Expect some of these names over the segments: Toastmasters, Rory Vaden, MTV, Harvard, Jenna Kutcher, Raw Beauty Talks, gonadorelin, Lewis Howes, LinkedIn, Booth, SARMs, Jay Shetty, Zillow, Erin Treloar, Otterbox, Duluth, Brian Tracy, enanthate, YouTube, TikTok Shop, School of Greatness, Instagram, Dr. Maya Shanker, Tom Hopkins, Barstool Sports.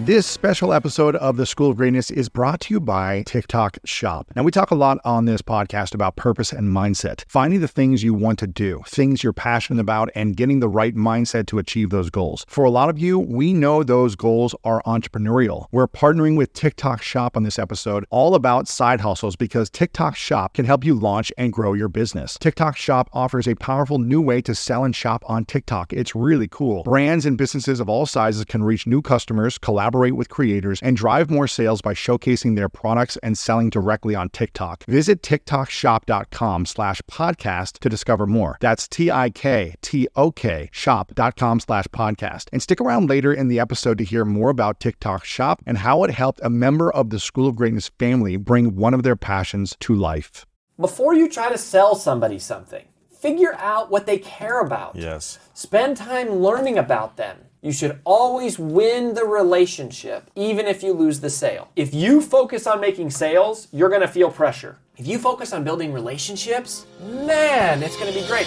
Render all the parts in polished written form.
This special episode of the School of Greatness is brought to you by TikTok Shop. Now, we talk a lot on this podcast about purpose and mindset, finding the things you want to do, things you're passionate about, and getting the right mindset to achieve those goals. For a lot of you, we know those goals are entrepreneurial. We're partnering with TikTok Shop on this episode all about side hustles because TikTok Shop can help you launch and grow your business. TikTok Shop offers a powerful new way to sell and shop on TikTok. It's really cool. Brands and businesses of all sizes can reach new customers, collaborate with creators, and drive more sales by showcasing their products and selling directly on TikTok. Visit tiktokshop.com/podcast to discover more. That's TikTok shop.com/podcast. And stick around later in the episode to hear more about TikTok Shop and how it helped a member of the School of Greatness family bring one of their passions to life. Before you try to sell somebody something, figure out what they care about. Yes. Spend time learning about them. You should always win the relationship, even if you lose the sale. If you focus on making sales, you're going to feel pressure. If you focus on building relationships, man, it's going to be great.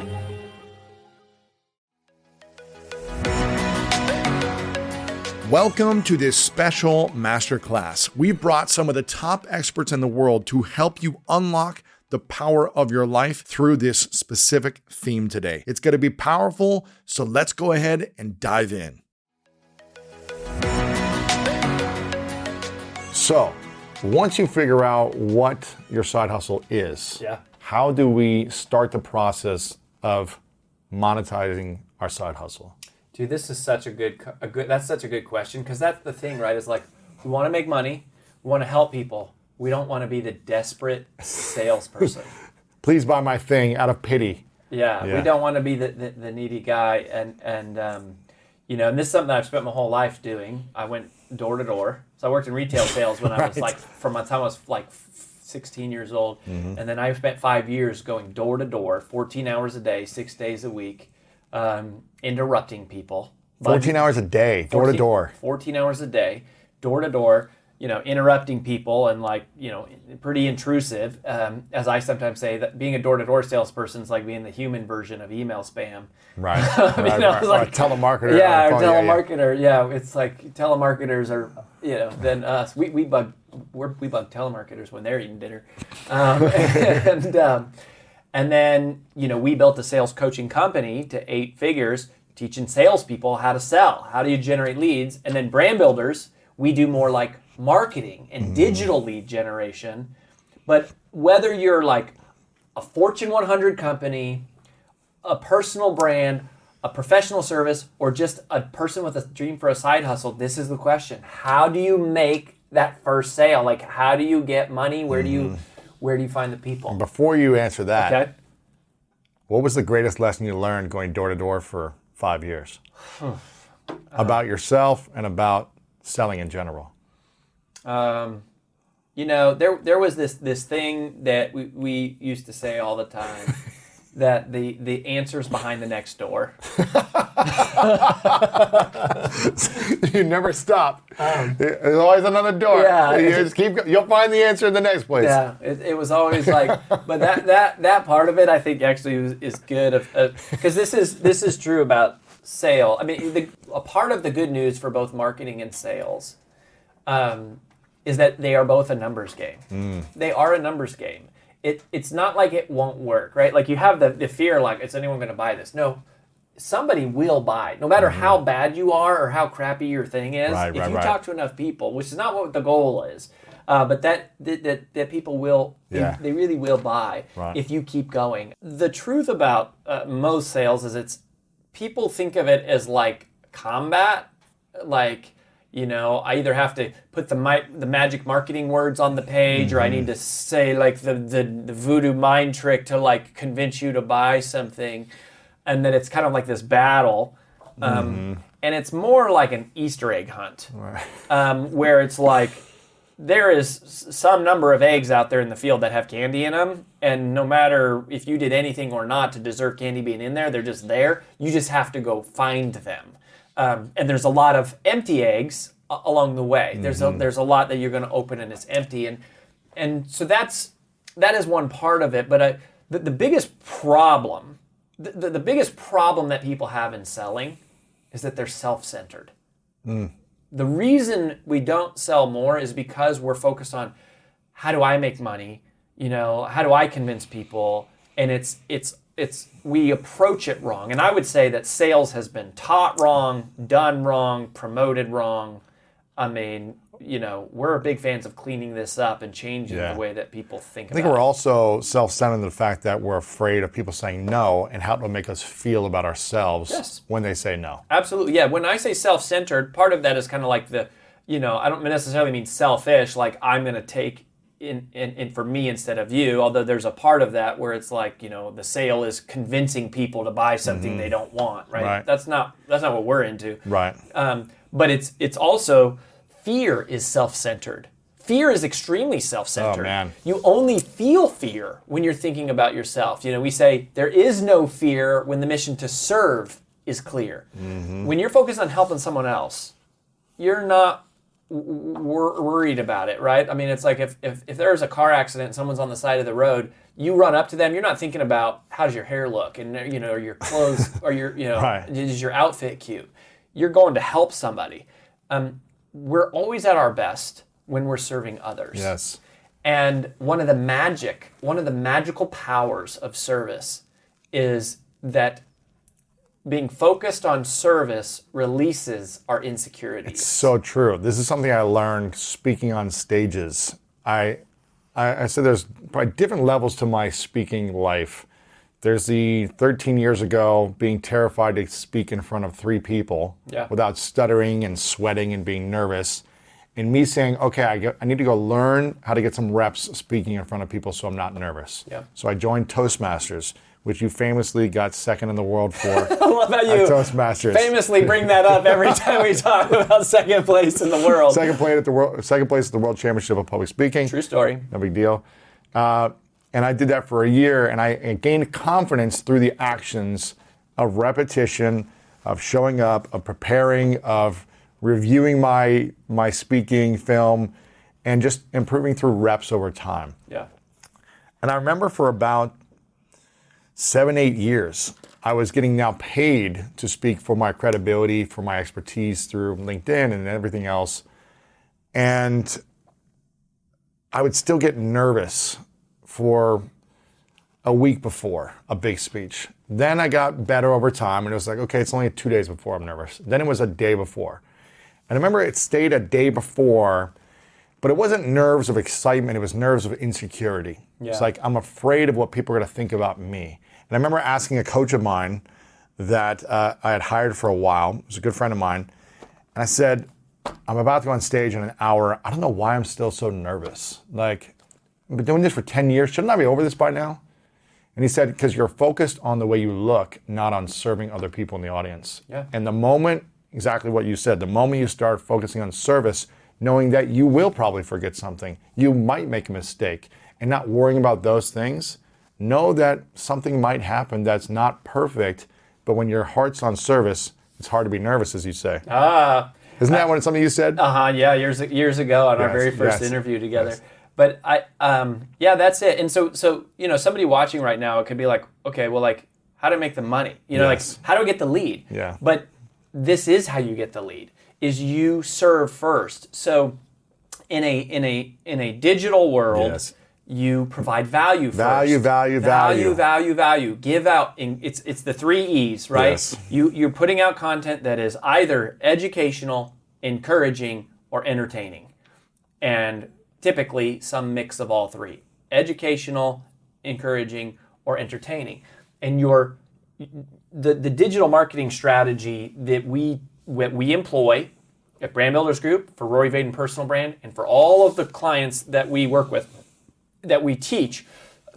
Welcome to this special masterclass. We've brought some of the top experts in the world to help you unlock the power of your life through this specific theme today. It's going to be powerful, so let's go ahead and dive in. So, once you figure out what your side hustle is, how do we start the process of monetizing our side hustle? Dude, this is such a good that's such a good question, because that's the thing, right? Is like, we want to make money, we want to help people, we don't want to be the desperate salesperson. Please buy my thing out of pity. Yeah. We don't want to be the needy guy, and this is something I've spent my whole life doing. I went door to door. So I worked in retail sales when I was from the time I was 16 years old. Mm-hmm. And then I spent 5 years going door to door, 14 hours a day, 6 days a week, interrupting people. 14 hours a day, door to door. 14 hours a day, door to door, interrupting people and pretty intrusive. As I sometimes say, that being a door-to-door salesperson is like being the human version of email spam. Right. Or a telemarketer. Yeah, or telemarketer. Yeah, it's like telemarketers are, than us. We bug telemarketers when they're eating dinner. And then, we built a sales coaching company to 8 figures, teaching salespeople how to sell. How do you generate leads? And then brand builders, we do more like marketing and digital lead generation. But whether you're like a Fortune 100 company, a personal brand, a professional service, or just a person with a dream for a side hustle, this is the question. How do you make that first sale? Like, how do you get money? Where do you find the people? And before you answer that, what was the greatest lesson you learned going door to door for 5 years? About yourself and about selling in general? There was this thing that we used to say all the time, that the answer's behind the next door. You never stop. There's always another door. Yeah, you just keep. You'll find the answer in the next place. Yeah, it was always like. But that part of it, I think, actually is good, because this is true about sale. I mean, a part of the good news for both marketing and sales, is that they are both a numbers game. They are a numbers game. It's not like it won't work, right? Like, you have the fear, like, is anyone going to buy this? No, somebody will buy. No matter how bad you are or how crappy your thing is, if you talk to enough people, which is not what the goal is, but that people will, they really will buy if you keep going. The truth about most sales is people think of it as like combat, like, I either have to put the magic marketing words on the page, or I need to say like the voodoo mind trick to like convince you to buy something, and then it's kind of like this battle, and it's more like an Easter egg hunt, where it's like there is some number of eggs out there in the field that have candy in them, and no matter if you did anything or not to deserve candy being in there, they're just there. You just have to go find them. And there's a lot of empty eggs along the way. Mm-hmm. There's a lot that you're going to open and it's empty, and so that is one part of it. But the biggest problem, the biggest problem that people have in selling, is that they're self-centered. Mm. The reason we don't sell more is because we're focused on how do I make money, how do I convince people, and it's we approach it wrong. And I would say that sales has been taught wrong, done wrong, promoted wrong. I mean, we're big fans of cleaning this up and changing the way that people think about it. I think we're also self-centered in the fact that we're afraid of people saying no and how it will make us feel about ourselves when they say no. Absolutely, yeah. When I say self-centered, part of that is kind of like the, I don't necessarily mean selfish, like I'm going to take in for me instead of you, although there's a part of that where it's like, the sale is convincing people to buy something they don't want, right? That's not what we're into. Right. But it's also... Fear is self-centered. Fear is extremely self-centered. Oh, man. You only feel fear when you're thinking about yourself. We say there is no fear when the mission to serve is clear. Mm-hmm. When you're focused on helping someone else, you're not worried about it, right? I mean, it's like if there's a car accident and someone's on the side of the road, you run up to them, you're not thinking about how does your hair look and or your clothes or your is your outfit cute? You're going to help somebody. We're always at our best when we're serving others. Yes. And one of the magical powers of service is that being focused on service releases our insecurities. It's so true. This is something I learned speaking on stages. I said there's probably different levels to my speaking life. There's the 13 years ago being terrified to speak in front of three people without stuttering and sweating and being nervous. And me saying, okay, I need to go learn how to get some reps speaking in front of people so I'm not nervous. Yeah. So I joined Toastmasters, which you famously got second in the world for. I love how you Toastmasters. Famously bring that up every time we talk about second place in the world. Second place at the World Championship of Public Speaking. True story. No big deal. And I did that for a year, and I gained confidence through the actions of repetition, of showing up, of preparing, of reviewing my speaking film, and just improving through reps over time. Yeah. And I remember for about 7-8 years, I was getting now paid to speak for my credibility, for my expertise through LinkedIn and everything else. And I would still get nervous for a week before a big speech. Then I got better over time, and it was like, okay, it's only 2 days before I'm nervous. Then it was a day before. And I remember it stayed a day before, but it wasn't nerves of excitement, it was nerves of insecurity. Yeah. It's like, I'm afraid of what people are gonna think about me. And I remember asking a coach of mine that I had hired for a while, it was a good friend of mine, and I said, I'm about to go on stage in an hour, I don't know why I'm still so nervous. Like, I've been doing this for 10 years. Shouldn't I be over this by now? And he said, because you're focused on the way you look, not on serving other people in the audience. Yeah. And the moment, exactly what you said, the moment you start focusing on service, knowing that you will probably forget something, you might make a mistake, and not worrying about those things, know that something might happen that's not perfect, but when your heart's on service, it's hard to be nervous, as you say. Isn't that something you said? Yeah, years ago on our very first interview together. Yes. But I, that's it. And so somebody watching right now, it could be like, okay, well, like, how do I make the money? Like, how do I get the lead? Yeah. But this is how you get the lead: is you serve first. So, in a digital world, you provide value first. Value. Give out. It's the three E's, right? Yes. You're putting out content that is either educational, encouraging, or entertaining, and typically some mix of all three: educational, encouraging, or entertaining. And the digital marketing strategy that we employ at Brand Builders Group, for Rory Vaden Personal Brand, and for all of the clients that we work with, that we teach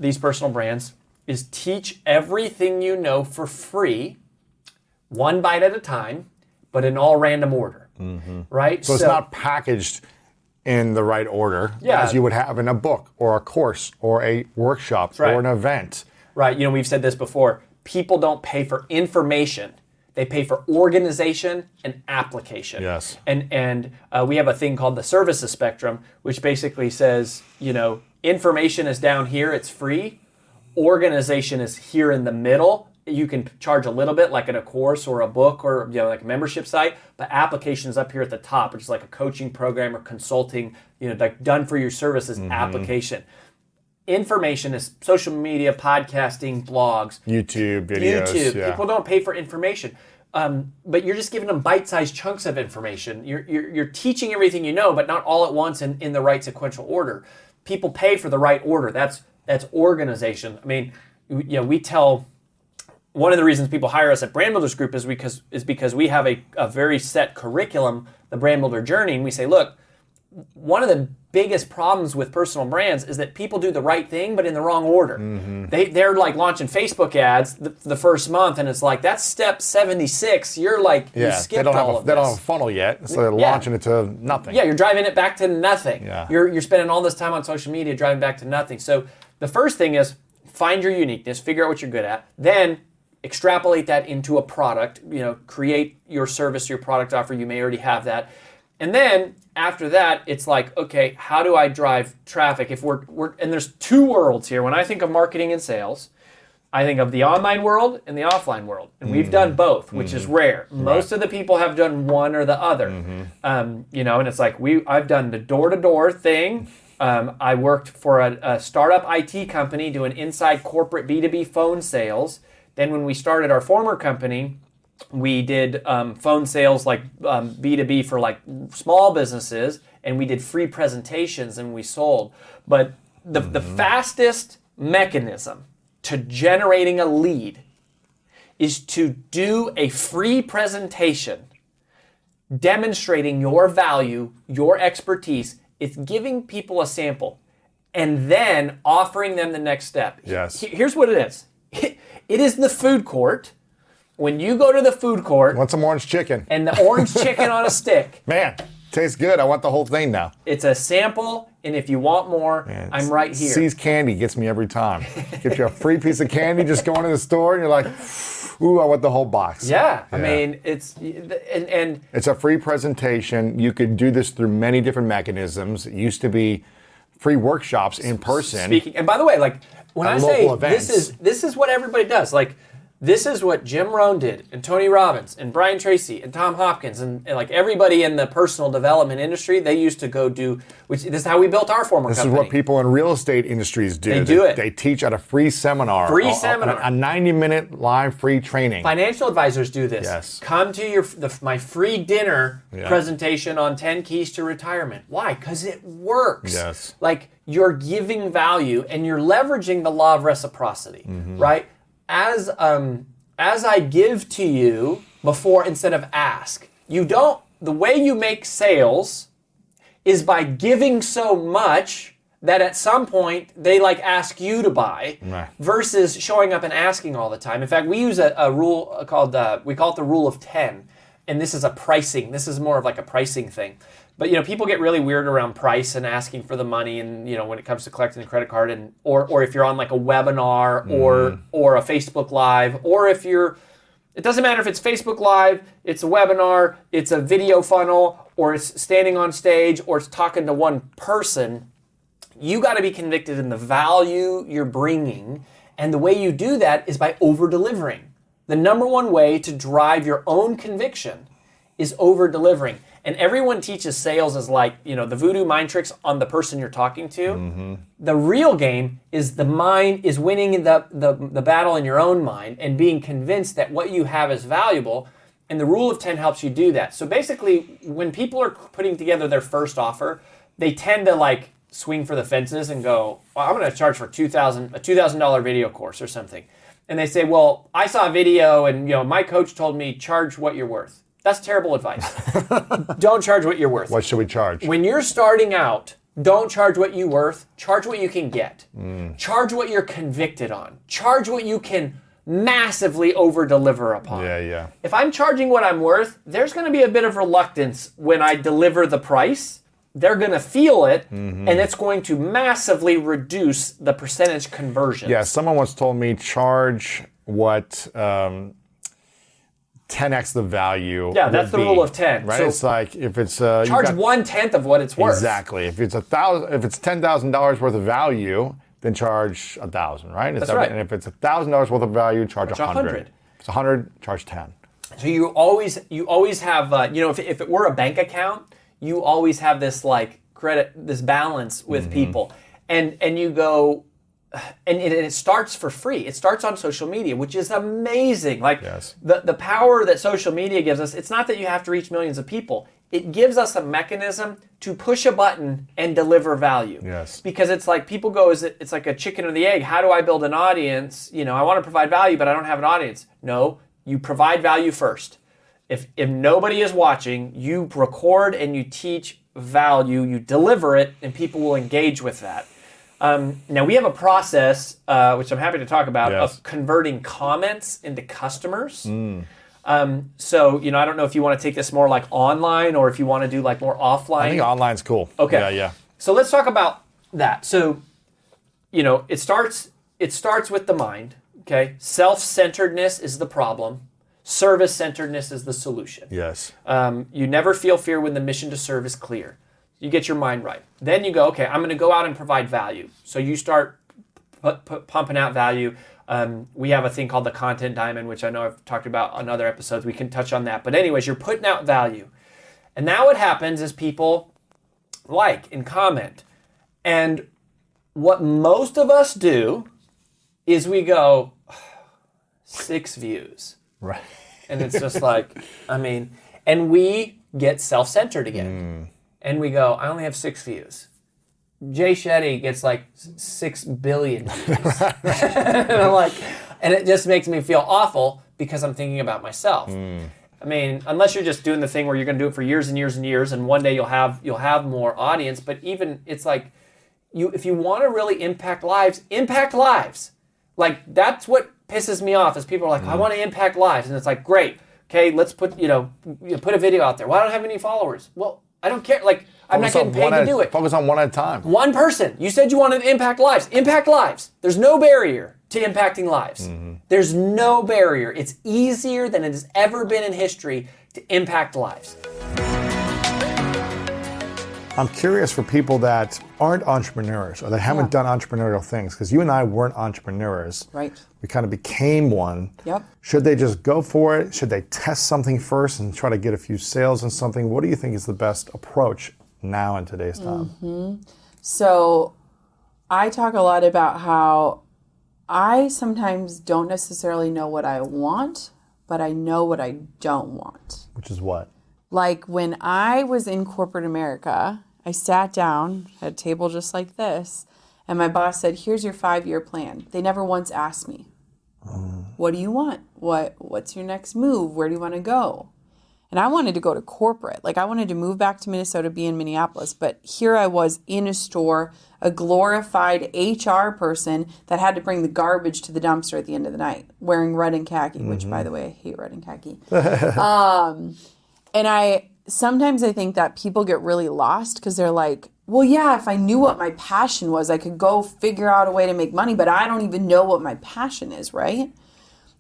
these personal brands, is teach everything you know for free, one bite at a time, but in all random order, right? So it's not packaged in the right order as you would have in a book or a course or a workshop or an event. Right. You know, we've said this before. People don't pay for information. They pay for organization and application. Yes. And we have a thing called the services spectrum, which basically says, you know, information is down here. It's free. Organization is here in the middle. You can charge a little bit, like in a course or a book or, you know, like a membership site, but applications up here at the top, which is like a coaching program or consulting, you know, like done for your services application. Information is social media, podcasting, blogs, YouTube videos. People don't pay for information, but you're just giving them bite-sized chunks of information. You're teaching everything you know, but not all at once in the right sequential order. People pay for the right order. That's organization. I mean, you know, we tell. One of the reasons people hire us at Brand Builders Group is because we have a very set curriculum, the Brand Builder Journey, and we say, look, one of the biggest problems with personal brands is that people do the right thing but in the wrong order. Mm-hmm. They're like launching Facebook ads the first month, and it's like, that's step 76. You're like, you skipped all of this. They don't have a funnel yet, so they're launching it to nothing. Yeah, you're driving it back to nothing. Yeah. You're spending all this time on social media driving back to nothing. So the first thing is find your uniqueness, figure out what you're good at, then extrapolate that into a product, you know, create your service, your product offer. You may already have that. And then after that, it's like, okay, how do I drive traffic? If and there's two worlds here. When I think of marketing and sales, I think of the online world and the offline world. And we've done both, which is rare. Most of the people have done one or the other. You know, and it's like I've done the door-to-door thing. I worked for a startup IT company doing inside corporate B2B phone sales. Then when we started our former company, we did phone sales like B2B for like small businesses, and we did free presentations and we sold. But the fastest mechanism to generating a lead is to do a free presentation demonstrating your value, your expertise. It's giving people a sample and then offering them the next step. Yes. Here's what it is. It is the food court. When you go to the food court... Want some orange chicken. And the orange chicken on a stick. Man, tastes good. I want the whole thing now. It's a sample, and if you want more, man, I'm right here. See's Candy gets me every time. Get you a free piece of candy, just go into the store, and you're like, ooh, I want the whole box. Yeah. I mean, it's... and it's a free presentation. You could do this through many different mechanisms. It used to be free workshops in person. Speaking. And by the way, like... When I say events. this is what everybody does, like this is what Jim Rohn did and Tony Robbins and Brian Tracy and Tom Hopkins and like everybody in the personal development industry, they used to go do, which this is how we built our former company. This is what people in real estate industries do. They do it. They teach at a free seminar. A 90-minute live free training. Financial advisors do this. Yes. Come to my free dinner presentation on 10 keys to retirement. Why? Because it works. Yes. Like you're giving value and you're leveraging the law of reciprocity, right? As I give to you before instead of ask. The way you make sales is by giving so much that at some point they like ask you to buy versus showing up and asking all the time. In fact, we use a rule called, we call it the rule of 10. And this is this is more of like a pricing thing. But, you know, people get really weird around price and asking for the money and, you know, when it comes to collecting a credit card and or if you're on like a webinar or a Facebook Live or if you're, it doesn't matter if it's Facebook Live, it's a webinar, it's a video funnel or it's standing on stage or it's talking to one person, you got to be convicted in the value you're bringing. And the way you do that is by over-delivering. The number one way to drive your own conviction is over-delivering. And everyone teaches sales as like, you know, the voodoo mind tricks on the person you're talking to. Mm-hmm. The real game is the mind is winning the battle in your own mind and being convinced that what you have is valuable. And the rule of 10 helps you do that. So basically, when people are putting together their first offer, they tend to like swing for the fences and go, well, I'm going to charge for a $2,000 video course or something. And they say, well, I saw a video and, you know, my coach told me charge what you're worth. That's terrible advice. Don't charge what you're worth. What should we charge? When you're starting out, don't charge what you're worth. Charge what you can get. Charge what you're convicted on. Charge what you can massively over-deliver upon. Yeah. If I'm charging what I'm worth, there's going to be a bit of reluctance when I deliver the price. they're going to feel it, mm-hmm. and it's going to massively reduce the percentage conversion. Yeah, someone once told me, charge what 10x the value. Yeah, that's the rule of 10. Right? So it's like if it's charge 1/10 of what it's worth. Exactly. If it's $10,000 worth of value, then charge $1,000. Right? That's right. And if it's $1,000 worth of value, charge $100. If it's $100, charge $10. So you always have if it were a bank account, you always have this like credit, this balance with mm-hmm. people, and you go. And it starts for free. It starts on social media, which is amazing. Like yes. the power that social media gives us, it's not that you have to reach millions of people. It gives us a mechanism to push a button and deliver value. Yes. Because it's like people go, it's like a chicken or the egg. How do I build an audience? I want to provide value, but I don't have an audience. No, you provide value first. If nobody is watching, you record and you teach value, you deliver it, and people will engage with that. Now, we have a process, which I'm happy to talk about, yes. of converting comments into customers. Mm. So, I don't know if you want to take this more like online or if you want to do like more offline. I think online's cool. Okay. Yeah. So let's talk about that. So, it starts with the mind, okay? Self-centeredness is the problem. Service-centeredness is the solution. Yes. You never feel fear when the mission to serve is clear. You get your mind right. Then you go, okay, I'm going to go out and provide value. So you start pumping out value. We have a thing called the content diamond, which I know I've talked about on other episodes. We can touch on that. But anyways, you're putting out value. And now what happens is people like and comment. And what most of us do is we go, 6 views. Right. And it's just like, and we get self-centered again. Mm. And we go, I only have 6 views. Jay Shetty gets like 6 billion views. And I'm like, and it just makes me feel awful because I'm thinking about myself. Mm. Unless you're just doing the thing where you're going to do it for years and years and years, and one day you'll have more audience. But even it's like, if you want to really impact lives. Like that's what pisses me off is people are like, I want to impact lives, and it's like, great, okay, let's put a video out there. Well, I don't have any followers. Well. I don't care. Like, I'm not getting paid to do it. Focus on one at a time. One person. You said you wanted to impact lives. Impact lives. There's no barrier to impacting lives. Mm-hmm. There's no barrier. It's easier than it has ever been in history to impact lives. I'm curious for people that aren't entrepreneurs or that haven't done entrepreneurial things, because you and I weren't entrepreneurs. Right. We kind of became one. Yep. Should they just go for it? Should they test something first and try to get a few sales in something? What do you think is the best approach now in today's time? Mm-hmm. So I talk a lot about how I sometimes don't necessarily know what I want, but I know what I don't want. Which is what? Like when I was in corporate America, I sat down at a table just like this, and my boss said, here's your 5-year plan. They never once asked me, what do you want? What's your next move? Where do you want to go? And I wanted to go to corporate. Like I wanted to move back to Minnesota, be in Minneapolis. But here I was in a store, a glorified HR person that had to bring the garbage to the dumpster at the end of the night, wearing red and khaki, mm-hmm. which by the way, I hate red and khaki. And I think that people get really lost because they're like, well, yeah, if I knew what my passion was, I could go figure out a way to make money, but I don't even know what my passion is, right?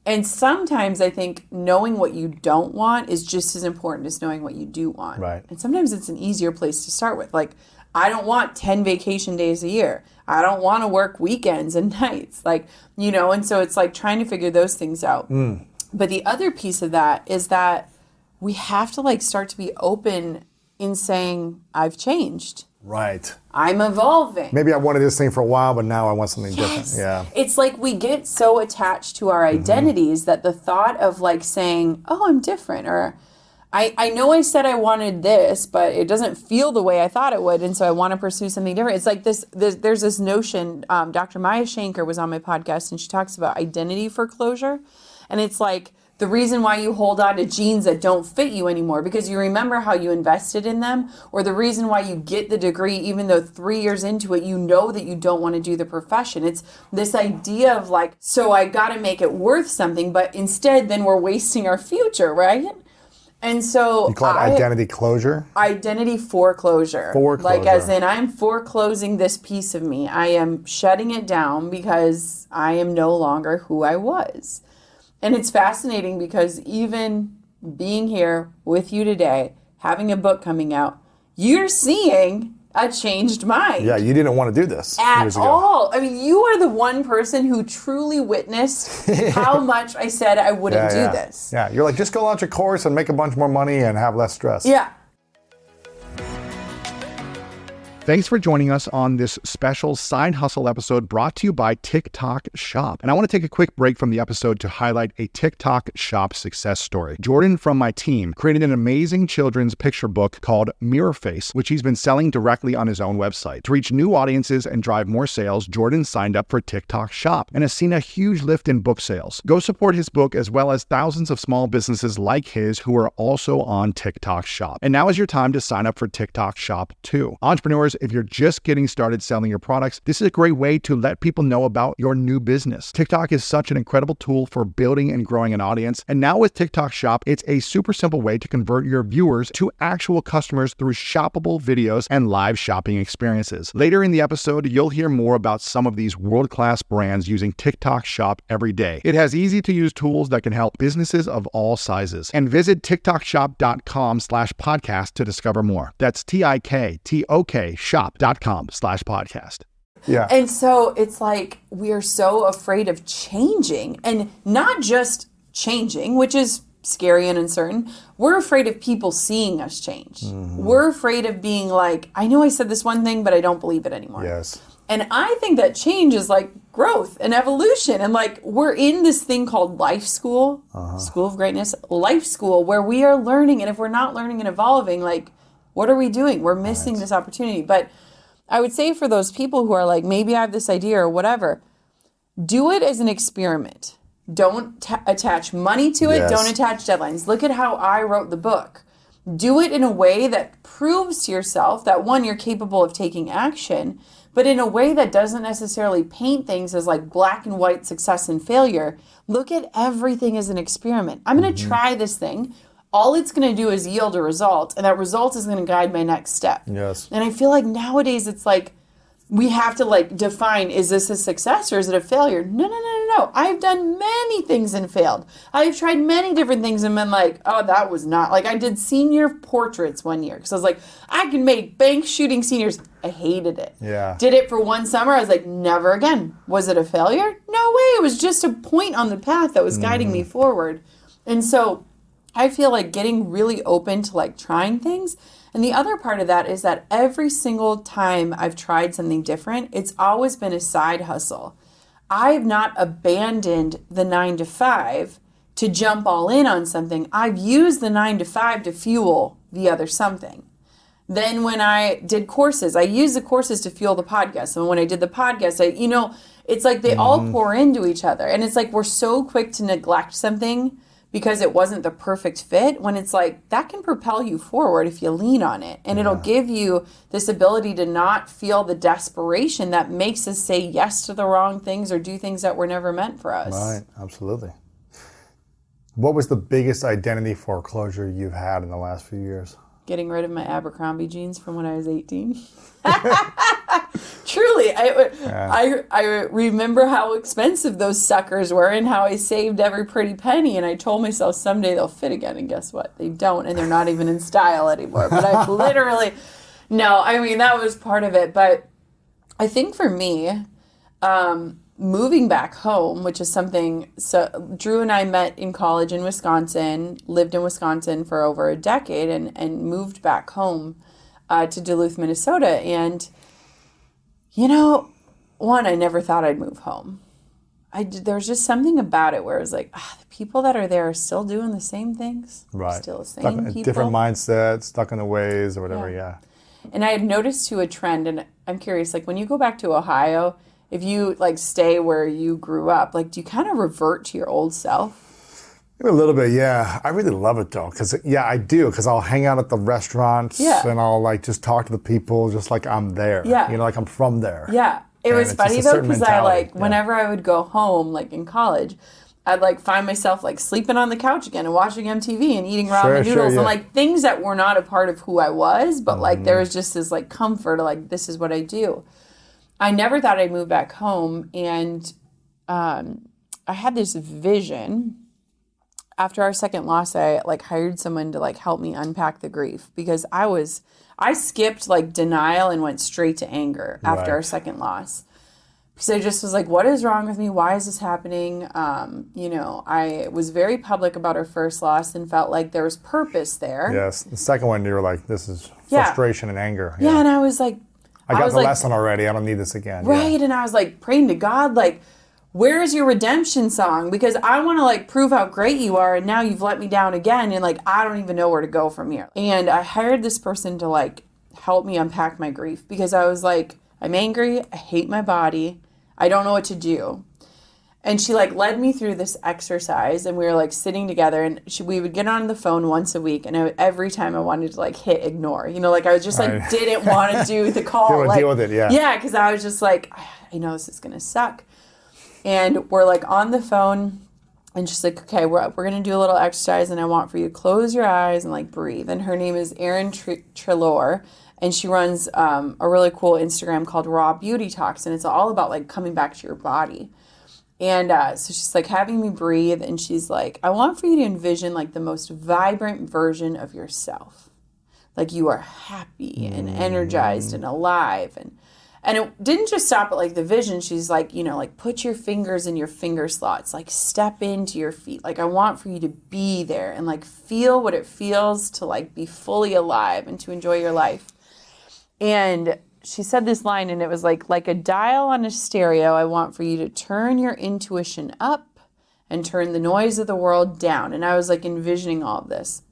And sometimes I think knowing what you don't want is just as important as knowing what you do want. Right. And sometimes it's an easier place to start with. Like, I don't want 10 vacation days a year. I don't want to work weekends and nights. Like, and so it's like trying to figure those things out. Mm. But the other piece of that is that we have to like start to be open in saying, I've changed. Right. I'm evolving. Maybe I wanted this thing for a while, but now I want something different. Yeah. It's like we get so attached to our identities mm-hmm. that the thought of like saying, oh, I'm different, or I know I said I wanted this, but it doesn't feel the way I thought it would, and so I want to pursue something different. It's like there's this notion, Dr. Maya Shanker was on my podcast, and she talks about identity foreclosure, and it's like, the reason why you hold on to jeans that don't fit you anymore because you remember how you invested in them, or the reason why you get the degree even though 3 years into it, you know that you don't want to do the profession. It's this idea of like, so I got to make it worth something, but instead then we're wasting our future, right? And so you call it identity closure? Identity foreclosure. Foreclosure. Like as in I'm foreclosing this piece of me. I am shutting it down because I am no longer who I was. And it's fascinating because even being here with you today, having a book coming out, you're seeing a changed mind. Yeah, you didn't want to do this at all. I mean, you are the one person who truly witnessed how much I said I wouldn't do this. Yeah, you're like, just go launch a course and make a bunch more money and have less stress. Yeah. Thanks for joining us on this special Side Hustle episode brought to you by TikTok Shop. And I want to take a quick break from the episode to highlight a TikTok Shop success story. Jordan from my team created an amazing children's picture book called Mirror Face, which he's been selling directly on his own website. To reach new audiences and drive more sales, Jordan signed up for TikTok Shop and has seen a huge lift in book sales. Go support his book as well as thousands of small businesses like his who are also on TikTok Shop. And now is your time to sign up for TikTok Shop too. Entrepreneurs, if you're just getting started selling your products, this is a great way to let people know about your new business. TikTok is such an incredible tool for building and growing an audience. And now with TikTok Shop, it's a super simple way to convert your viewers to actual customers through shoppable videos and live shopping experiences. Later in the episode, you'll hear more about some of these world-class brands using TikTok Shop every day. It has easy-to-use tools that can help businesses of all sizes. And visit tiktokshop.com/podcast to discover more. That's TikTok shop.com/podcast. Yeah. And so it's like we are so afraid of changing, and not just changing, which is scary and uncertain. We're afraid of people seeing us change. Mm-hmm. We're afraid of being like, I know I said this one thing, but I don't believe it anymore. Yes. And I think that change is like growth and evolution. And like we're in this thing called life school, School of Greatness, life school, where we are learning. And if we're not learning and evolving, like, what are we doing? We're missing this opportunity. But I would say for those people who are like, maybe I have this idea or whatever, do it as an experiment. Don't attach money to it. Yes. Don't attach deadlines. Look at how I wrote the book. Do it in a way that proves to yourself that, one, you're capable of taking action, but in a way that doesn't necessarily paint things as like black and white success and failure. Look at everything as an experiment. I'm going to try this thing. All it's going to do is yield a result, and that result is going to guide my next step. Yes. And I feel like nowadays it's like we have to like define, is this a success or is it a failure? No. I've done many things and failed. I've tried many different things and been like, oh, that was not. Like I did senior portraits one year because I was like, I can make bank shooting seniors. I hated it. Yeah. Did it for one summer. I was like, never again. Was it a failure? No way. It was just a point on the path that was guiding me forward. And so I feel like getting really open to like trying things. And the other part of that is that every single time I've tried something different, it's always been a side hustle. I've not abandoned the 9 to 5 to jump all in on something. I've used the 9 to 5 to fuel the other something. Then when I did courses, I used the courses to fuel the podcast. And when I did the podcast, it's like they all pour into each other. And it's like we're so quick to neglect something because it wasn't the perfect fit, when it's like that can propel you forward if you lean on it. And it'll give you this ability to not feel the desperation that makes us say yes to the wrong things or do things that were never meant for us. Right, absolutely. What was the biggest identity foreclosure you've had in the last few years? Getting rid of my Abercrombie jeans from when I was 18. Truly, I remember how expensive those suckers were and how I saved every pretty penny. And I told myself someday they'll fit again. And guess what? They don't. And they're not even in style anymore. But I that was part of it. But I think for me, moving back home, which is something, so Drew and I met in college in Wisconsin, lived in Wisconsin for over a decade and moved back home to Duluth, Minnesota. And, one, I never thought I'd move home. There was just something about it where it was like, the people that are there are still doing the same things. Right. Still the same people. Different mindset, stuck in the ways or whatever, yeah. And I had noticed too a trend, and I'm curious, like when you go back to Ohio, if you like stay where you grew up, like do you kind of revert to your old self? A little bit, yeah. I really love it though, because I'll hang out at the restaurants and I'll like just talk to the people, just like I'm there. Yeah. Like I'm from there. Yeah, it was funny though because I whenever I would go home, like in college, I'd like find myself like sleeping on the couch again and watching MTV and eating ramen noodles and like things that were not a part of who I was, but like there was just this like comfort of like, this is what I do. I never thought I'd move back home. And I had this vision after our second loss. I like hired someone to like help me unpack the grief because I skipped like denial and went straight to anger after our second loss. Because I just was like, what is wrong with me? Why is this happening? You know, I was very public about our first loss and felt like there was purpose there. Yes. The second one, you were like, this is frustration and anger. Yeah. And I was like, I got the lesson already. I don't need this again. Right. Yeah. And I was like praying to God, like, where is your redemption song? Because I want to like prove how great you are. And now you've let me down again. And like, I don't even know where to go from here. And I hired this person to like help me unpack my grief because I was like, I'm angry. I hate my body. I don't know what to do. And she like led me through this exercise and we were like sitting together and we would get on the phone once a week and every time I wanted to like hit ignore. You know, like I was just like didn't want to do the call. Didn't want to deal with it, yeah. Yeah, because I was just like, I know this is going to suck. And we're like on the phone and she's like, okay, we're going to do a little exercise and I want for you to close your eyes and like breathe. And her name is Erin Treloar. And she runs a really cool Instagram called Raw Beauty Talks. And it's all about like coming back to your body. And so she's like having me breathe. And she's like, I want for you to envision like the most vibrant version of yourself. Like you are happy and energized and alive. And it didn't just stop at like the vision. She's like, you know, like put your fingers in your finger slots. Like step into your feet. Like I want for you to be there and like feel what it feels to like be fully alive and to enjoy your life. And she said this line, and it was like a dial on a stereo, I want for you to turn your intuition up and turn the noise of the world down. And I was like envisioning all of this.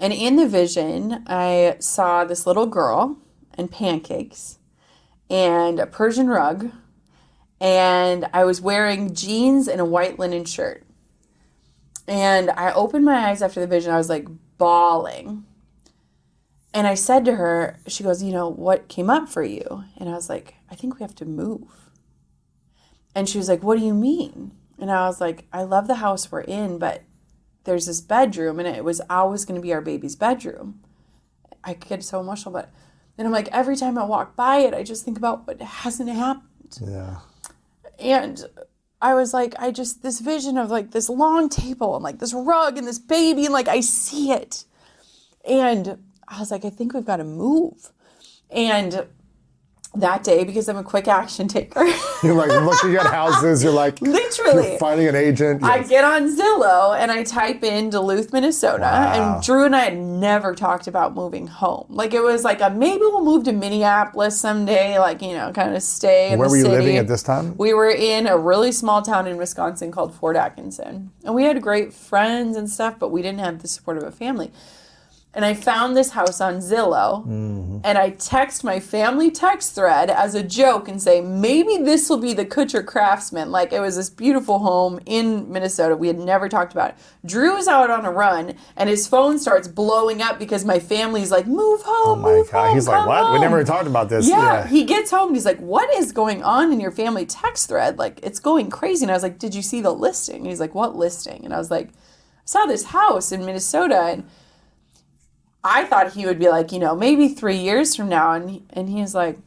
And in the vision, I saw this little girl and pancakes and a Persian rug. And I was wearing jeans and a white linen shirt. And I opened my eyes after the vision. I was like bawling. And I said to her, she goes, you know, what came up for you? And I was like, I think we have to move. And she was like, what do you mean? And I was like, I love the house we're in, but there's this bedroom, and it was always going to be our baby's bedroom. I get so emotional, but then I'm like, every time I walk by it, I just think about what hasn't happened. Yeah. And I was like, I just, this vision of like this long table and like this rug and this baby, and like I see it. And I was like, I think we've got to move. And that day, because I'm a quick action taker. You're like looking at houses. You're like, literally. You're finding an agent. Yes. I get on Zillow and I type in Duluth, Minnesota. Wow. And Drew and I had never talked about moving home. Like it was like, maybe we'll move to Minneapolis someday. Like, you know, kind of stay in the city. Where were you living at this time? We were in a really small town in Wisconsin called Fort Atkinson. And we had great friends and stuff, but we didn't have the support of a family. And I found this house on Zillow, and I text my family text thread as a joke and say, maybe this will be the Kutcher Craftsman. Like, it was this beautiful home in Minnesota. We had never talked about it. Drew's out on a run, and his phone starts blowing up because my family's like, move home, move home, come home. He's like, what? We never talked about this. Yeah, he gets home, and he's like, what is going on in your family text thread? Like, it's going crazy. And I was like, did you see the listing? And he's like, what listing? And I was like, I saw this house in Minnesota, and I thought he would be like, you know, maybe 3 years from now. And he's like,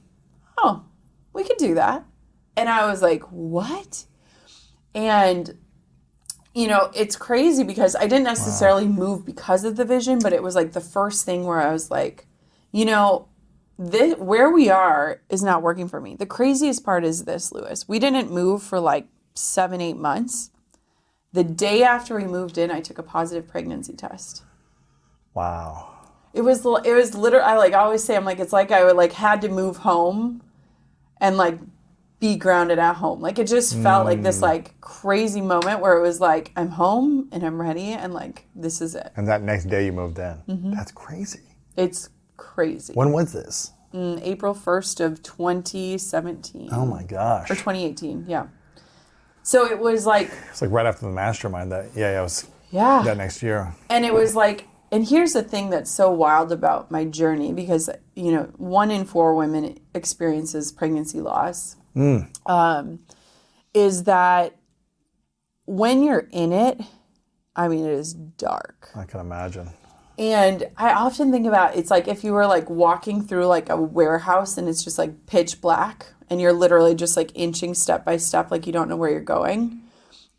oh, we could do that. And I was like, what? And, you know, it's crazy because I didn't necessarily move because of the vision, but it was like the first thing where I was like, you know, this, where we are is not working for me. The craziest part is this, Lewis. We didn't move for like 7-8 months. The day after we moved in, I took a positive pregnancy test. Wow. It was literally, I like always say, I'm like, it's like I would like had to move home and like be grounded at home. Like it just felt like this like crazy moment where it was like, I'm home and I'm ready and like, this is it. And that next day you moved in. That's crazy. It's crazy. When was this? April 1st of 2017. Oh my gosh. Or 2018. Yeah. So it was like. It's like right after the mastermind that, it was that next year. And it was like. And here's the thing that's so wild about my journey because, you know, 1 in 4 women experiences pregnancy loss, is that when you're in it, I mean, it is dark. I can imagine. And I often think about, it's like if you were like walking through like a warehouse and it's just like pitch black and you're literally just like inching step by step, like you don't know where you're going.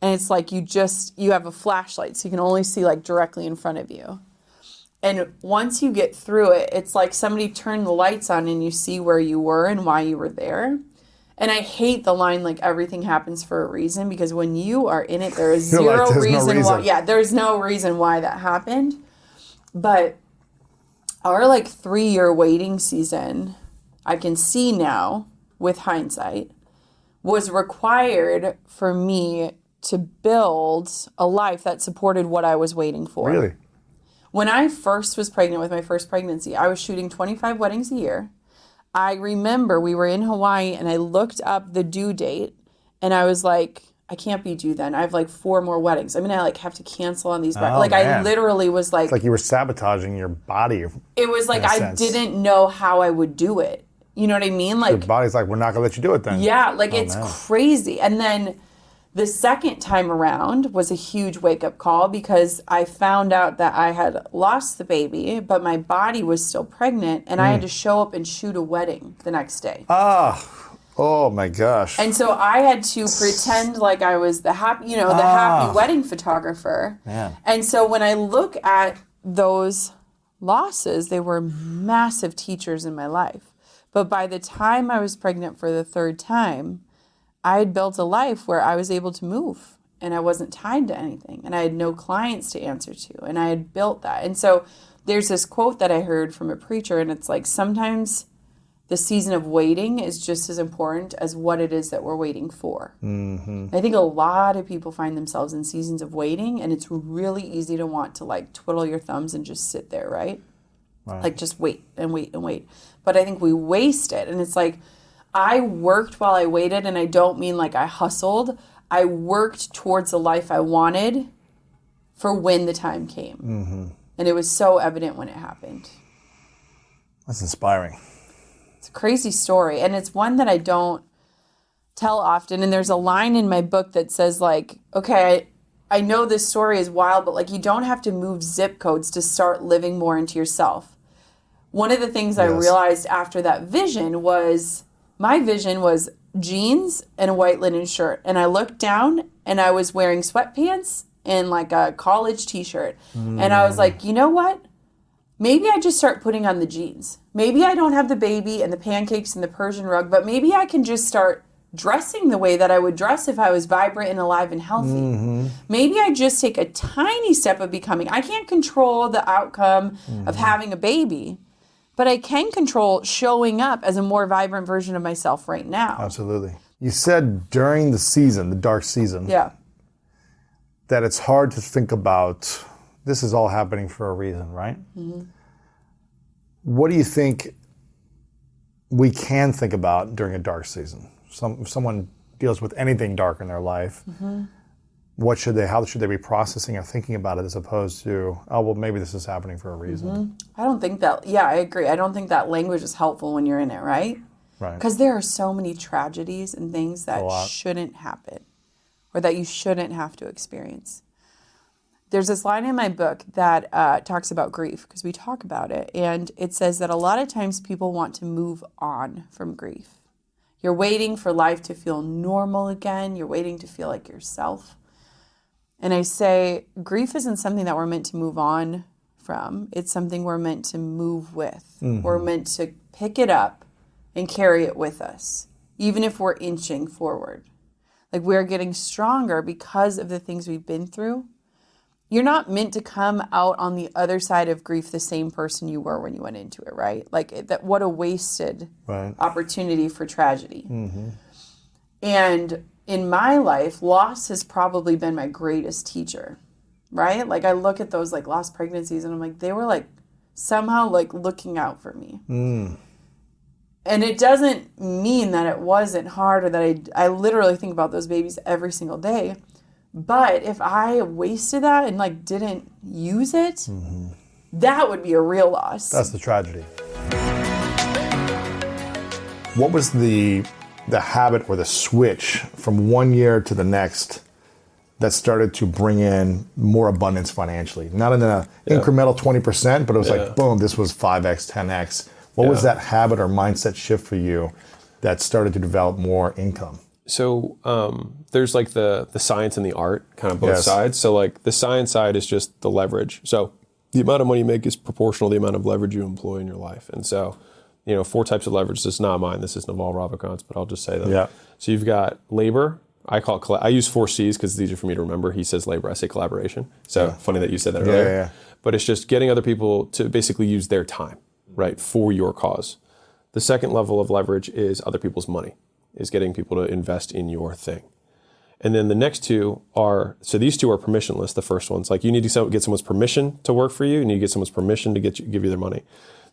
And it's like you have a flashlight, so you can only see like directly in front of you. And once you get through it, it's like somebody turned the lights on and you see where you were and why you were there. And I hate the line, like, everything happens for a reason, because when you are in it, there is zero reason why. Yeah, there's no reason why that happened. But our, like, 3-year waiting season, I can see now with hindsight, was required for me to build a life that supported what I was waiting for. Really? When I first was pregnant with my first pregnancy, I was shooting 25 weddings a year. I remember we were in Hawaii and I looked up the due date and I was like, I can't be due then. I have like 4 more weddings. I mean, I like have to cancel on these. I literally was like. It's like you were sabotaging your body. It was like I didn't know how I would do it. You know what I mean? Like, your body's like, we're not going to let you do it then. Yeah, like it's crazy. And then the second time around was a huge wake-up call because I found out that I had lost the baby, but my body was still pregnant, and I had to show up and shoot a wedding the next day. Oh my gosh. And so I had to pretend like I was the happy wedding photographer. Man. And so when I look at those losses, they were massive teachers in my life. But by the time I was pregnant for the third time, I had built a life where I was able to move and I wasn't tied to anything and I had no clients to answer to and I had built that. And so there's this quote that I heard from a preacher and it's like, sometimes the season of waiting is just as important as what it is that we're waiting for. Mm-hmm. I think a lot of people find themselves in seasons of waiting and it's really easy to want to like twiddle your thumbs and just sit there, right? Like just wait and wait and wait. But I think we waste it and it's like, I worked while I waited, and I don't mean like I hustled. I worked towards the life I wanted for when the time came. Mm-hmm. And it was so evident when it happened. That's inspiring. It's a crazy story, and it's one that I don't tell often. And there's a line in my book that says like, okay, I know this story is wild, but like you don't have to move zip codes to start living more into yourself. One of the things I realized after that vision was... my vision was jeans and a white linen shirt. And I looked down and I was wearing sweatpants and like a college t-shirt. Mm. And I was like, you know what? Maybe I just start putting on the jeans. Maybe I don't have the baby and the pancakes and the Persian rug, but maybe I can just start dressing the way that I would dress if I was vibrant and alive and healthy. Mm-hmm. Maybe I just take a tiny step of becoming. I can't control the outcome of having a baby. But I can control showing up as a more vibrant version of myself right now. Absolutely. You said during the season, the dark season, that it's hard to think about, this is all happening for a reason, right? Mm-hmm. What do you think we can think about during a dark season? If someone deals with anything dark in their life, how should they be processing or thinking about it as opposed to, oh, well, maybe this is happening for a reason. Mm-hmm. I don't think that, I agree. I don't think that language is helpful when you're in it, right? Right. Because there are so many tragedies and things that shouldn't happen or that you shouldn't have to experience. There's this line in my book that talks about grief because we talk about it. And it says that a lot of times people want to move on from grief. You're waiting for life to feel normal again. You're waiting to feel like yourself. And I say, grief isn't something that we're meant to move on from. It's something we're meant to move with. Mm-hmm. We're meant to pick it up and carry it with us, even if we're inching forward. Like we're getting stronger because of the things we've been through. You're not meant to come out on the other side of grief the same person you were when you went into it, right? Like that. What a wasted opportunity for tragedy. Mm-hmm. And... in my life, loss has probably been my greatest teacher, right? Like I look at those like lost pregnancies and I'm like, they were like somehow like looking out for me. Mm. And it doesn't mean that it wasn't hard or that I literally think about those babies every single day. But if I wasted that and like didn't use it, that would be a real loss. That's the tragedy. What was the habit or the switch from one year to the next that started to bring in more abundance financially. Not in an incremental 20%, but it was like, boom, this was 5X, 10X. What was that habit or mindset shift for you that started to develop more income? So there's like the science and the art, kind of both sides. So like the science side is just the leverage. So the amount of money you make is proportional to the amount of leverage you employ in your life. And so, you know, four types of leverage. This is not mine. This is Naval Ravikant's, but I'll just say them. Yeah. So you've got labor. I call it, I use 4 C's because it's easier for me to remember. He says labor, I say collaboration. So funny that you said that earlier. Yeah. But it's just getting other people to basically use their time, right, for your cause. The second level of leverage is other people's money, is getting people to invest in your thing. And then the next two are, so these two are permissionless. The first one's like you need to get someone's permission to work for you. You need to get someone's permission to give you their money.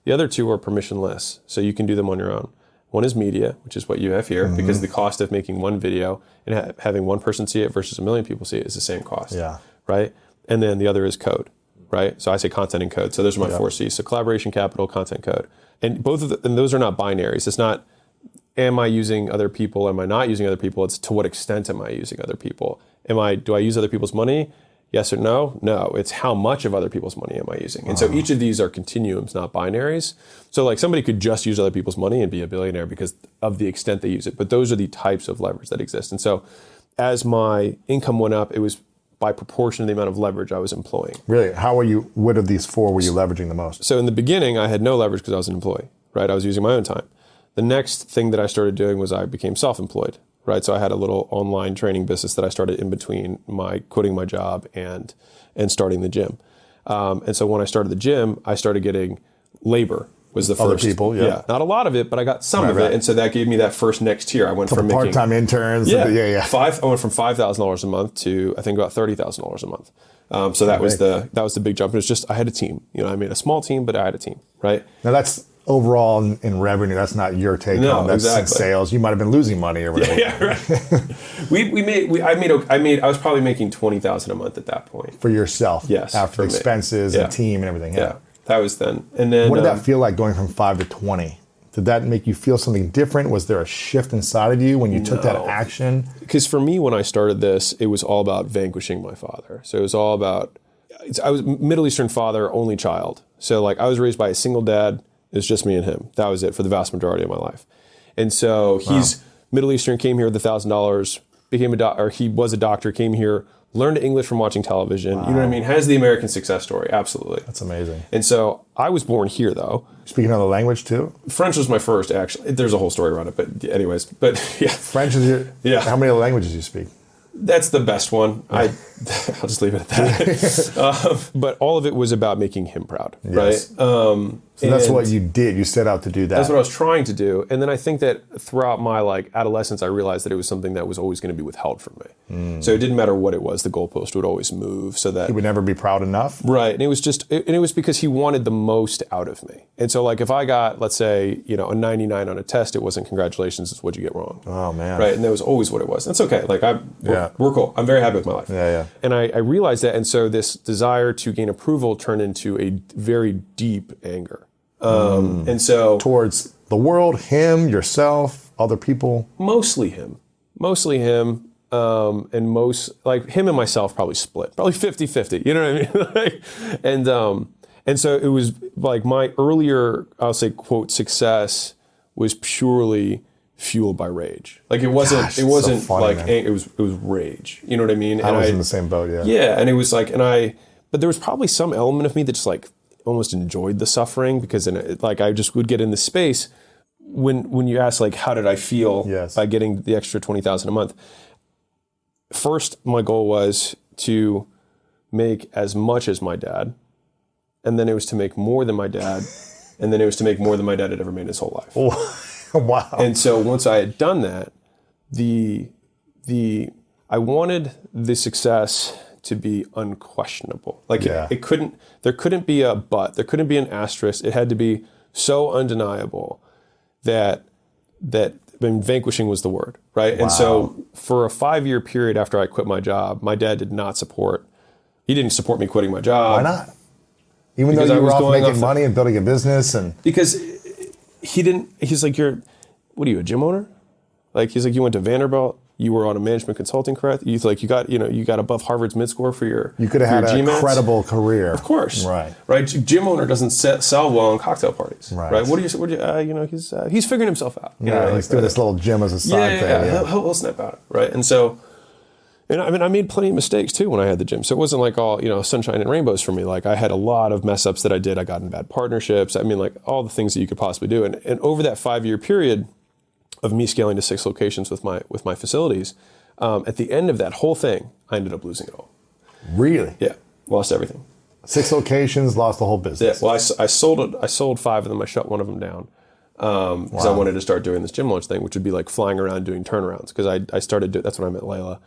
The other two are permissionless, so you can do them on your own. One is media, which is what you have here, because the cost of making one video and having one person see it versus 1 million people see it is the same cost, right? And then the other is code, right? So I say content and code. So those are my 4 C's. So collaboration, capital, content, code. And both of the, and those are not binaries. It's not, am I using other people? Am I not using other people? It's to what extent am I using other people? Do I use other people's money? Yes or no? No. It's how much of other people's money am I using? And so each of these are continuums, not binaries. So like somebody could just use other people's money and be a billionaire because of the extent they use it. But those are the types of leverage that exist. And so as my income went up, it was by proportion of the amount of leverage I was employing. Really? What of these four were you leveraging the most? So in the beginning, I had no leverage because I was an employee, right? I was using my own time. The next thing that I started doing was I became self-employed. Right, so I had a little online training business that I started in between my quitting my job and starting the gym. And so when I started the gym, I started getting labor was the first. Other people, not a lot of it, but I got some of it, and so that gave me that first next tier. I went from part-time interns, I went from $5,000 a month to I think about $30,000 a month. So that was the big jump. It was just I had a team. You know, I mean, a small team, but I had a team. Right now, that's. Overall in revenue, that's not your take home. That's in sales. You might have been losing money or whatever. I was probably making $20,000 a month at that point for yourself. Yes, after expenses, a team, and everything. Yeah, that was then. And then, what did that feel like going from 5 to 20? Did that make you feel something different? Was there a shift inside of you when you took that action? Because for me, when I started this, it was all about vanquishing my father. So it was all about I was Middle Eastern father, only child. So like I was raised by a single dad. It was just me and him. That was it for the vast majority of my life. And so he's Middle Eastern, came here with $1,000, became he was a doctor, came here, learned English from watching television. Wow. You know what I mean? Has the American success story. Absolutely. That's amazing. And so I was born here though. Speaking another language too? French was my first actually. There's a whole story around it, but anyways, French is your, how many other languages do you speak? That's the best one. I'll just leave it at that. But all of it was about making him proud, right? So that's what you did. You set out to do that. That's what I was trying to do. And then I think that throughout my adolescence, I realized that it was something that was always going to be withheld from me. So it didn't matter what it was. The goalpost would always move so that... He would never be proud enough? Right. And it was because he wanted the most out of me. And so like if I got, let's say, you know, a 99 on a test, it wasn't congratulations, it's what'd you get wrong. Oh, man. Right. And that was always what it was. That's okay. Like we're cool. I'm very happy with my life. Yeah. And I realized that. And so this desire to gain approval turned into a very deep anger. And so towards the world, him, yourself, other people, mostly him. And most like him and myself probably split, probably 50-50, you know what I mean? And so it was like my earlier, I'll say quote, success was purely fueled by rage. Like it was rage. You know what I mean? I was in the same boat. Yeah. Yeah. And it was like, but there was probably some element of me that just like almost enjoyed the suffering because I just would get in this space when you ask like, how did I feel by getting the extra $20,000 a month? First, my goal was to make as much as my dad. And then it was to make more than my dad. And then it was to make more than my dad had ever made his whole life. Wow. And so once I had done that, I wanted the success to be unquestionable. Like there couldn't be a but, there couldn't be an asterisk. It had to be so undeniable that I mean, vanquishing was the word, right? Wow. And so for a 5-year period after I quit my job, my dad didn't support me quitting my job. Why not? Even though you were off making money and building a business and... Because he's like, what are you, a gym owner? Like, he's like, you went to Vanderbilt. you were on a management consulting, correct? You like you got above Harvard's mid score for your You could have had an incredible career. Of course. Right. Gym owner doesn't sell well on cocktail parties. Right. What do you he's figuring himself out. You know, he's doing this little gym as a side thing. Yeah. He'll snap out. Right. And so, and I mean, I made plenty of mistakes too when I had the gym. So it wasn't like all, sunshine and rainbows for me. Like I had a lot of mess ups that I did. I got in bad partnerships. I mean, like all the things that you could possibly do. And over that 5-year period of me scaling to 6 locations with my facilities, at the end of that whole thing, I ended up losing it all. Really? Yeah. Lost everything. 6 locations, lost the whole business. Yeah. Well, I sold it. I sold 5 of them. I shut one of them down. Because I wanted to start doing this gym launch thing, which would be like flying around doing turnarounds. Because I started doing, that's when I met Layla.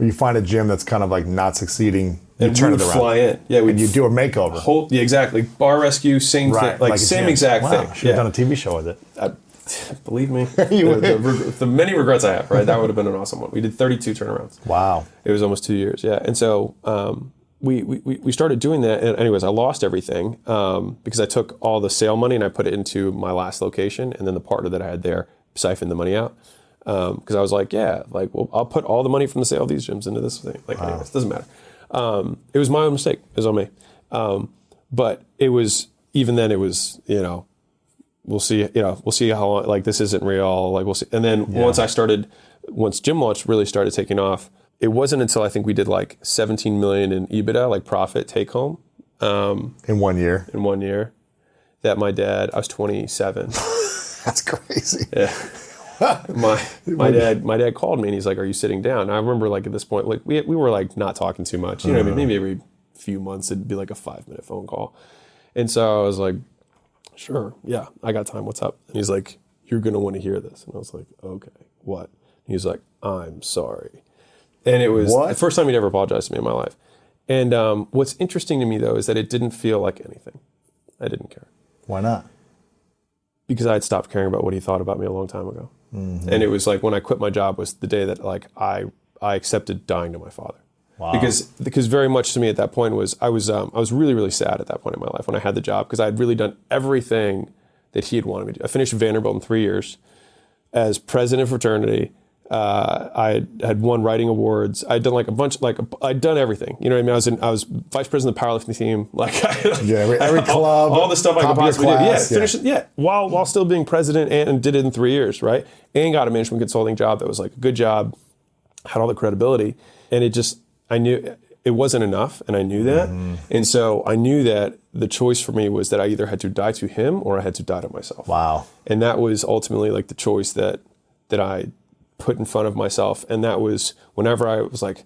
You find a gym that's kind of like not succeeding, and you turn it around. Fly in. Yeah, and you do a makeover. Yeah, exactly. Bar rescue, same thing. Like same exact thing. Should have done a TV show with it. Believe me, the many regrets I have, right? That would have been an awesome one. We did 32 turnarounds. Wow. It was almost 2 years, yeah. And so we started doing that. And anyways, I lost everything because I took all the sale money and I put it into my last location. And then the partner that I had there siphoned the money out. Because I was like, I'll put all the money from the sale of these gyms into this thing. Like, Anyways, it doesn't matter. It was my own mistake. It was on me. But it was, even then it was, we'll see how long, like, this isn't real. Like, we'll see. And then once gym launch really started taking off, it wasn't until I think we did like 17 million in EBITDA, like profit take home. In one year. That my dad, I was 27. That's crazy. Yeah. my dad called me and he's like, "Are you sitting down?" And I remember like at this point, like we were like not talking too much. You know what I mean? Maybe every few months it'd be like a 5-minute phone call. And so I was like, "Sure, yeah, I got time. What's up?" And he's like, "You're gonna want to hear this." And I was like, "Okay, what?" And he's like, "I'm sorry." And it was the first time he'd ever apologized to me in my life. And what's interesting to me though is that it didn't feel like anything. I didn't care. Why not? Because I had stopped caring about what he thought about me a long time ago. Mm-hmm. And it was like when I quit my job was the day that like I accepted dying to my father. Wow. Because very much to me at that point was I was really, really sad at that point in my life when I had the job because I had really done everything that he had wanted me to do. I finished Vanderbilt in 3 years as president of fraternity. I had won writing awards. I'd done like a bunch, like I'd done everything. You know what I mean? I was vice president of the powerlifting team. Like, every club, all the stuff I could possibly do. While still being president and did it in 3 years, right? And got a management consulting job that was like a good job, had all the credibility, and it just I knew it wasn't enough, and I knew that, and so I knew that the choice for me was that I either had to die to him or I had to die to myself. Wow! And that was ultimately like the choice that I put in front of myself. And that was whenever I was like,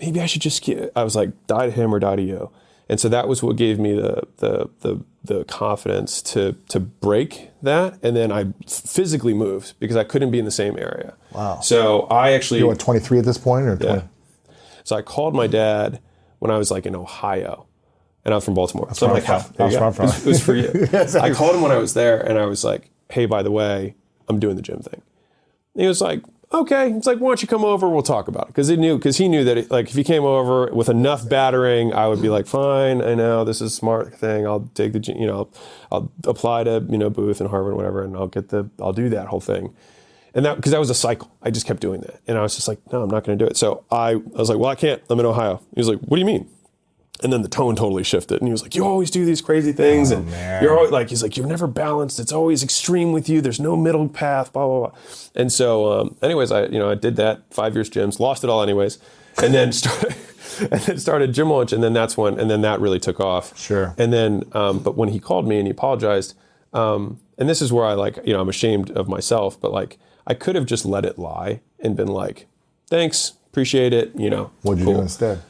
maybe I should just get, I was like, die to him or die to you. And so that was what gave me the confidence to break that. And then I physically moved because I couldn't be in the same area. Wow. So I actually... You were 23 at this point? Or 20? Yeah. So I called my dad when I was like in Ohio and I'm from Baltimore. That's so I'm like, how? It was for you. I called him when I was there and I was like, hey, by the way, I'm doing the gym thing. And he was like, okay, it's like, why don't you come over? We'll talk about it. Because he knew that it, like if he came over with enough battering, I would be like, fine, I know this is a smart thing. I'll take the, I'll apply to, Booth and Harvard, whatever, and I'll do that whole thing. And that, because that was a cycle. I just kept doing that. And I was just like, no, I'm not going to do it. So I was like, well, I can't. I'm in Ohio. He was like, what do you mean? And then the tone totally shifted. And he was like, you always do these crazy things. Oh, and man. You're always like, he's like, you're never balanced. It's always extreme with you. There's no middle path, blah, blah, blah. And so, anyways, I did that 5 years gyms, lost it all anyways. And then started gym launch. And then that really took off. Sure. And then, but when he called me and he apologized, and this is where I like, I'm ashamed of myself, but like, I could have just let it lie and been like, thanks, appreciate it. What'd you do instead?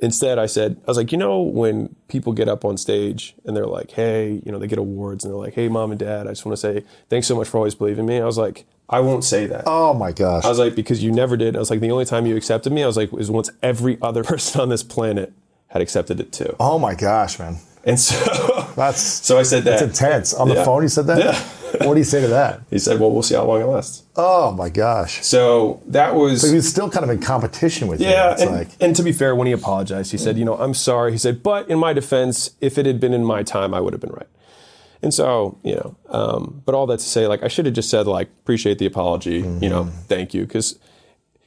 Instead, I was like, when people get up on stage and they're like, hey, they get awards and they're like, hey, mom and dad, I just want to say thanks so much for always believing me. I was like, I won't say that. Oh, my gosh. I was like, because you never did. I was like, the only time you accepted me, I was like, is once every other person on this planet had accepted it too. Oh, my gosh, man. And so so I said that. That's intense. On the phone, you said that? Yeah. What do you say to that? He said, well, we'll see how long it lasts. Oh, my gosh. So that was... So he was still kind of in competition with you. It's and to be fair, when he apologized, he said, I'm sorry. He said, but in my defense, if it had been in my time, I would have been right. And so, you know, but all that to say, like, I should have just said, like, appreciate the apology, you know, thank you. Because,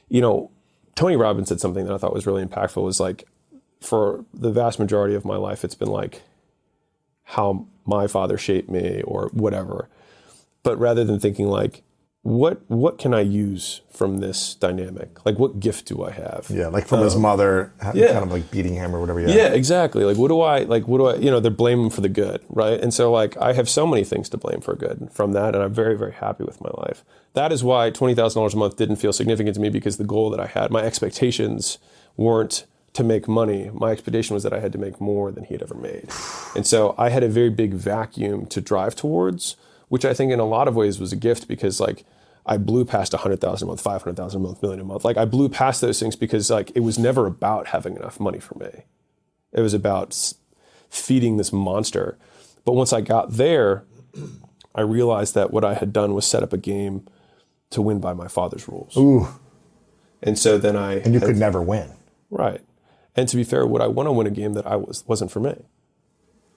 you know, Tony Robbins said something that I thought was really impactful, was like, for the vast majority of my life, it's been like how my father shaped me or whatever. But rather than thinking like, what can I use from this dynamic? Like, what gift do I have? Yeah, like from his mother, kind of like beating him or whatever. Yeah, exactly. Like, what do I, you know, they're blaming for the good, right? And so, like, I have so many things to blame for good from that, and I'm very, very happy with my life. That is why $20,000 a month didn't feel significant to me, because the goal that I had, my expectations weren't to make money. My expectation was that I had to make more than he had ever made. And so I had a very big vacuum to drive towards, which I think in a lot of ways was a gift, because like I blew past 100,000 a month, 500,000 a month, million a month. Like I blew past those things because like it was never about having enough money for me. It was about feeding this monster. But once I got there, I realized that what I had done was set up a game to win by my father's rules. Ooh. And so then I... And you could never win. Right. And to be fair, would I want to win a game that wasn't for me?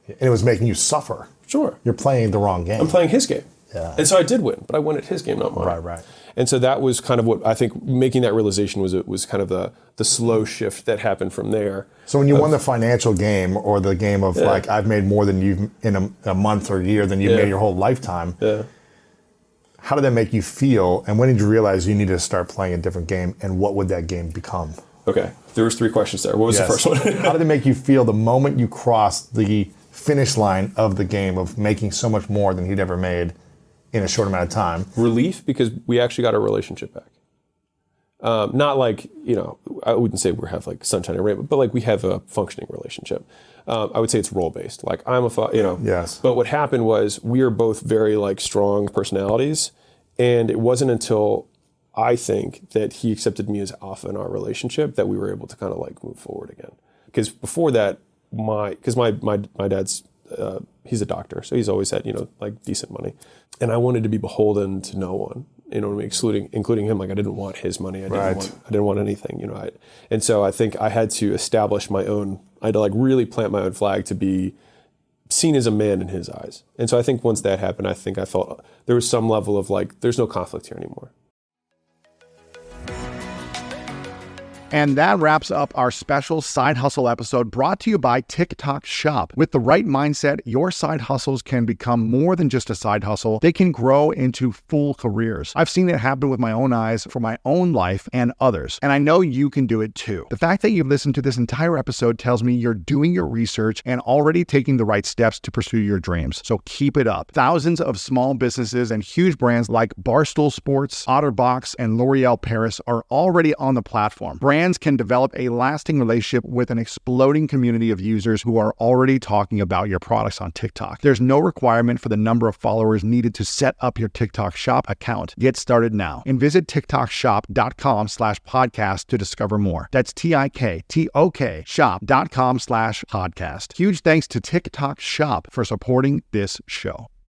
And it was making you suffer. Sure. You're playing the wrong game. I'm playing his game. Yeah. And so I did win, but I won at his game, not mine. Right. And so that was kind of what I think making that realization was kind of the slow shift that happened from there. So when you won the financial game or the game of like, I've made more than you've in a month or year than you've made your whole lifetime. Yeah. How did that make you feel? And when did you realize you needed to start playing a different game? And what would that game become? Okay. There was three questions there. What was the first one? How did it make you feel the moment you crossed the finish line of the game of making so much more than he'd ever made in a short amount of time? Relief, because we actually got our relationship back. Not like, you know, I wouldn't say we have like sunshine and rainbow, but like we have a functioning relationship. I would say it's role-based. Like I'm but what happened was we are both very like strong personalities, and it wasn't until I think that he accepted me as alpha in our relationship that we were able to kind of like move forward again. Because before that, my dad's he's a doctor, so he's always had, you know, like decent money, and I wanted to be beholden to no one, you know what I mean, including him. Like I didn't want his money, I didn't want anything, you know. And so I think I had to establish my own. I had to like really plant my own flag to be seen as a man in his eyes. And so I think once that happened, I think I felt there was some level of like, there's no conflict here anymore. And that wraps up our special Side Hustle episode brought to you by TikTok Shop. With the right mindset, your side hustles can become more than just a side hustle. They can grow into full careers. I've seen it happen with my own eyes for my own life and others. And I know you can do it too. The fact that you've listened to this entire episode tells me you're doing your research and already taking the right steps to pursue your dreams. So keep it up. Thousands of small businesses and huge brands like Barstool Sports, Otterbox, and L'Oreal Paris are already on the platform. Brands can develop a lasting relationship with an exploding community of users who are already talking about your products on TikTok. There's no requirement for the number of followers needed to set up your TikTok Shop account. Get started now and visit tiktokshop.com/podcast to discover more. That's TikTok shop.com/podcast. Huge thanks to TikTok Shop for supporting this show.